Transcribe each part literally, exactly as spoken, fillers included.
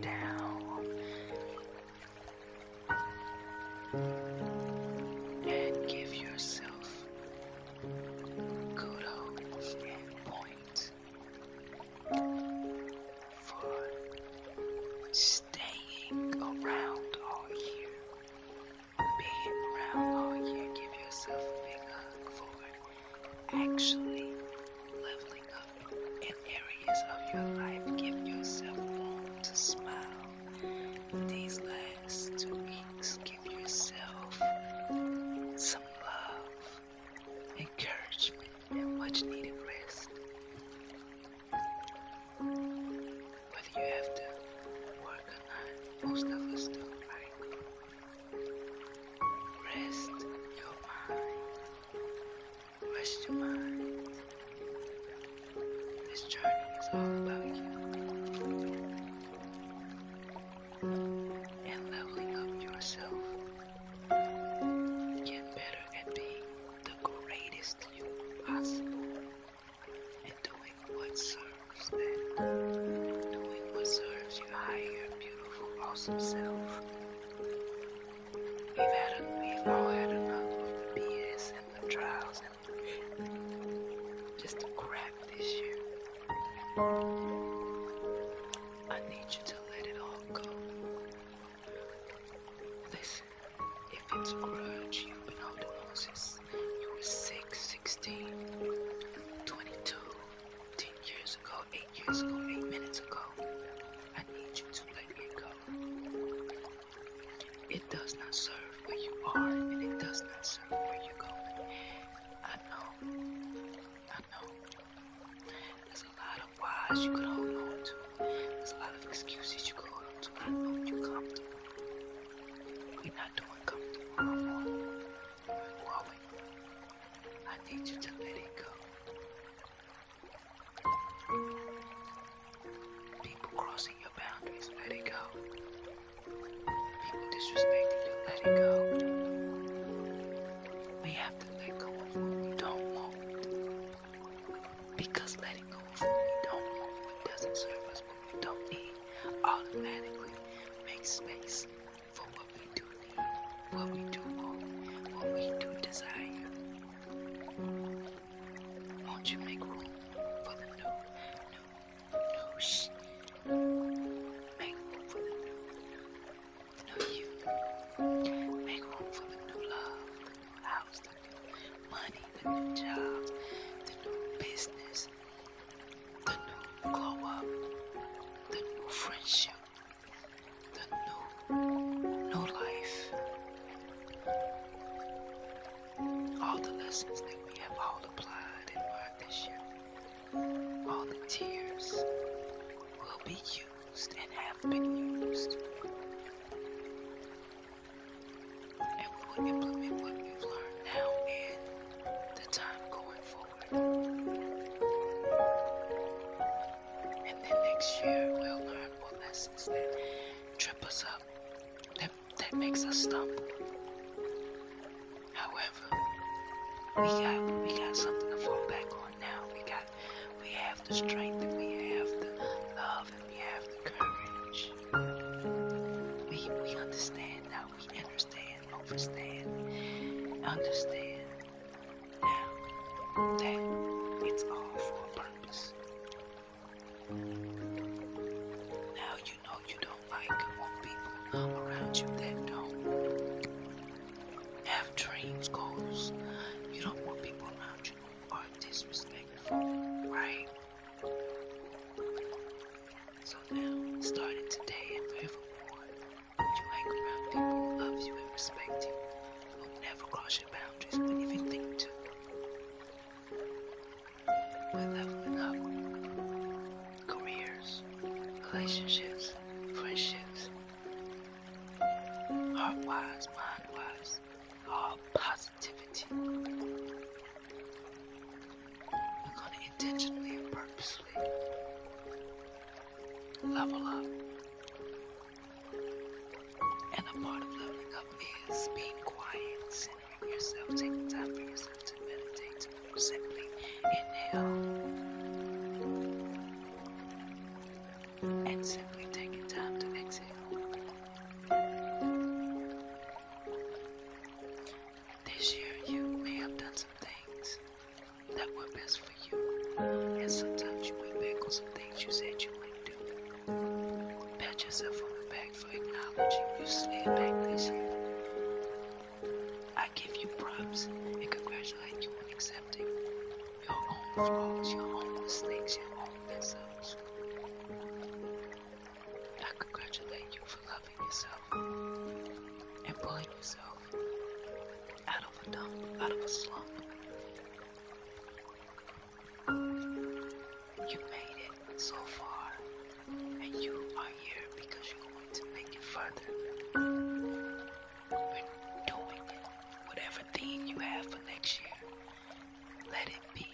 down, and give yourself good hope and point for staying around all year, being around all year. Give yourself a big hug for actually leveling up in areas of your life. Give yourself room to smile these last two weeks. Give yourself some love, encouragement, and much needed rest. Whether you have to work or not, most of us do, right? Rest your mind. Rest your mind. This journey is all about you and leveling up yourself. Get better at being the greatest you possible and doing what serves that. Doing what serves your higher, beautiful, awesome self. We've had a, we've all had enough of the B S and the trials and just the crap this year. I need you to let it all go. Listen, if it's a grudge you've been holding on since you were six, sixteen, twenty-two, ten years ago, eight years ago, eight minutes ago, I need you to let it go. It does not serve where you are, and it does not serve where you're going. I know, I know. There's a lot of whys you could hold on to. There's a lot of excuses you could hold on to. I know you're comfortable. We're not doing comfortable no more. We're growing. I need you to let it go. People crossing your boundaries, let it go. People disrespecting you, let it go. We have to let go of what we don't want. Because letting go of what we don't want, what doesn't serve us, what we don't need, automatically makes space for what we do need, what we do want, what we do desire. Won't you make room for the new, new, new shit? Make room for the new, new, new you. Make room for the new love, the new house, the new money, the new job, the new business, the new glow up, the new friendship, the new, new life. All the lessons that we have all applied and learned this year, all the tears will be used and have been used. And we will implement what we've learned now and the time going forward. And then next year, we'll learn more lessons that trip us up, that, that makes us stumble. However, we got, we got something to fall back on now. We got, we have the strength, and we have the love, and we have the courage. We, we understand now. We understand, overstand, understand now that it's all for a purpose. Now you know you don't like and want people around you that don't have dreams, goals. You don't want people around you who are disrespectful, right? So now, starting today and forevermore, you hang around people who love you and respect you, who never cross your boundaries, wouldn't even think to. We're leveling up. Careers, relationships, friendships, heart-wise, mind-wise, all positivity. We're gonna intentionally and purposely level up. And a part of leveling up is being quiet, centering yourself, taking time for yourself to meditate, to simply inhale. And simply taking time. from the back for acknowledging you slid back this year. I give you props and congratulate you on accepting your own flaws, your own mistakes, your own mess-ups. I congratulate you for loving yourself and pulling yourself out of a dump, out of a slump. You made it so far, and you are here because you're going to make it further. You're doing it. Whatever theme you have for next year, let it be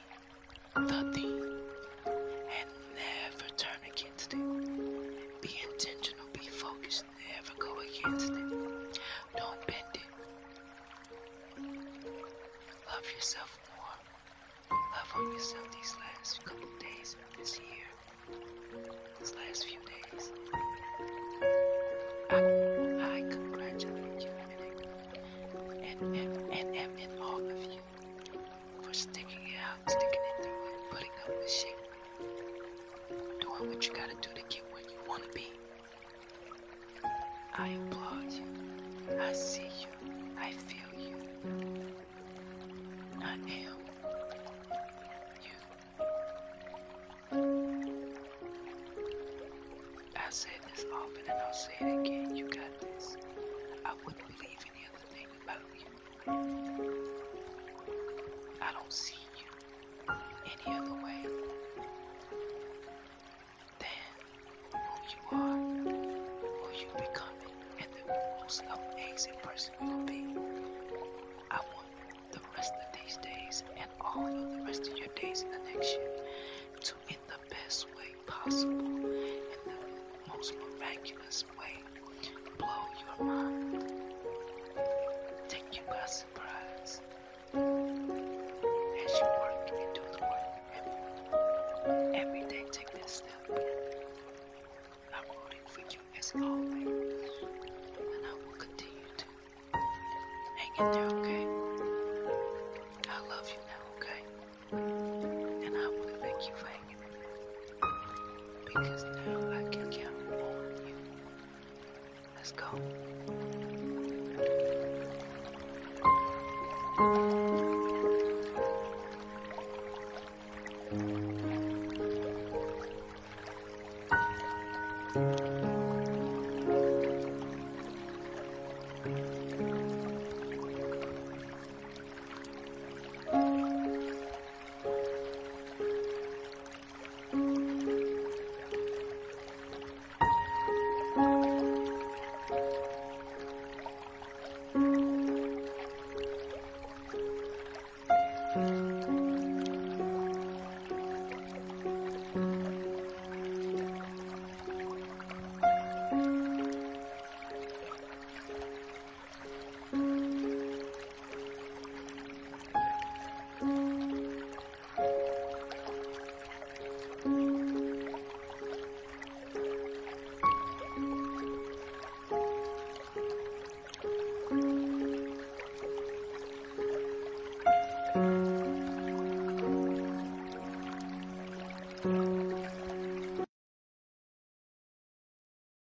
the theme, and never turn against it. Be intentional, be focused, never go against it. Don't bend it. Love yourself more. Love on yourself these last couple of days of this year. These last few days, I, I congratulate you and, and, and, and, and all of you for sticking it out, sticking it through and putting up with shit, doing what you gotta do to get where you wanna be. I applaud you, I see you, I feel you, I am. I say this often and I'll say it again, you got this. I wouldn't believe any other thing about you. I don't see you any other way than who you are, who you're becoming, and the most amazing person you'll be. I want the rest of these days and all of the rest of your days in the next year to in the best way possible. Miraculous way, blow your mind, take you by surprise as you work and do the work. Every day, take this step. I'm rooting for you as always, and I will continue to hang in there. Okay, I love you now. Okay, and I want to thank you for hanging in there because now. Let's go.